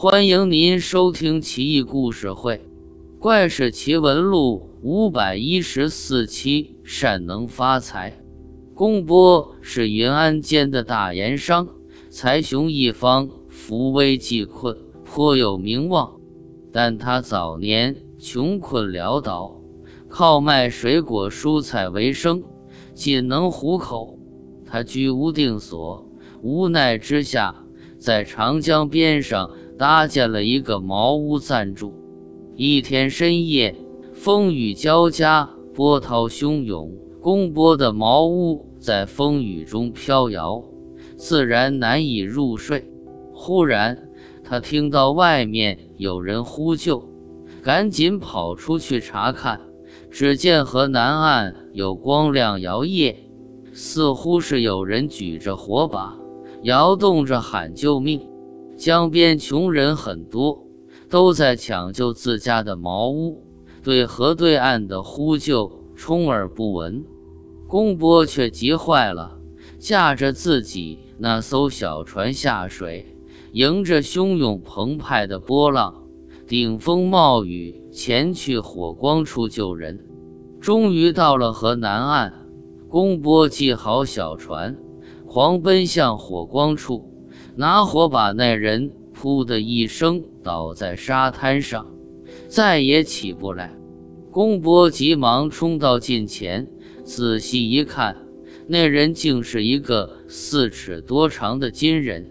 欢迎您收听奇异故事会怪事奇闻录514期，善能发财。公波是银安间的大盐商，财雄一方，扶危济困，颇有名望。但他早年穷困潦倒，靠卖水果蔬菜为生，仅能糊口。他居无定所，无奈之下，在长江边上搭建了一个茅屋暂住。一天深夜，风雨交加，波涛汹涌，公波的茅屋在风雨中飘摇，自然难以入睡。忽然，他听到外面有人呼救，赶紧跑出去查看，只见河南岸有光亮摇曳，似乎是有人举着火把，摇动着喊救命。江边穷人很多，都在抢救自家的茅屋，对河对岸的呼救充耳不闻。公波却急坏了，驾着自己那艘小船下水，迎着汹涌澎湃的波浪，顶风冒雨前去火光处救人。终于到了河南岸，公波系好小船，狂奔向火光处，拿火把那人扑的一声倒在沙滩上，再也起不来。公波急忙冲到近前，仔细一看，那人竟是一个4尺多长的金人。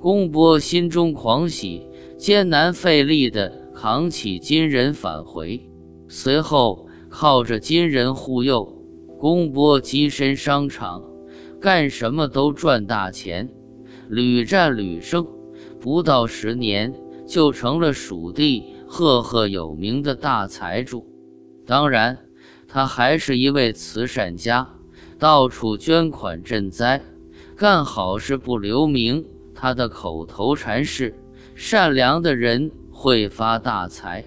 公波心中狂喜，艰难费力地扛起金人返回。随后靠着金人护佑，公波跻身商场，干什么都赚大钱，屡战屡胜，不到10年就成了蜀地赫赫有名的大财主。当然，他还是一位慈善家，到处捐款赈灾，干好事不留名。他的口头禅是：善良的人会发大财。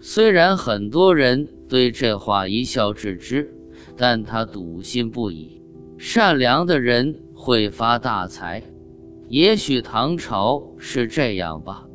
虽然很多人对这话一笑置之，但他笃信不已，善良的人会发大财。也许唐朝是这样吧。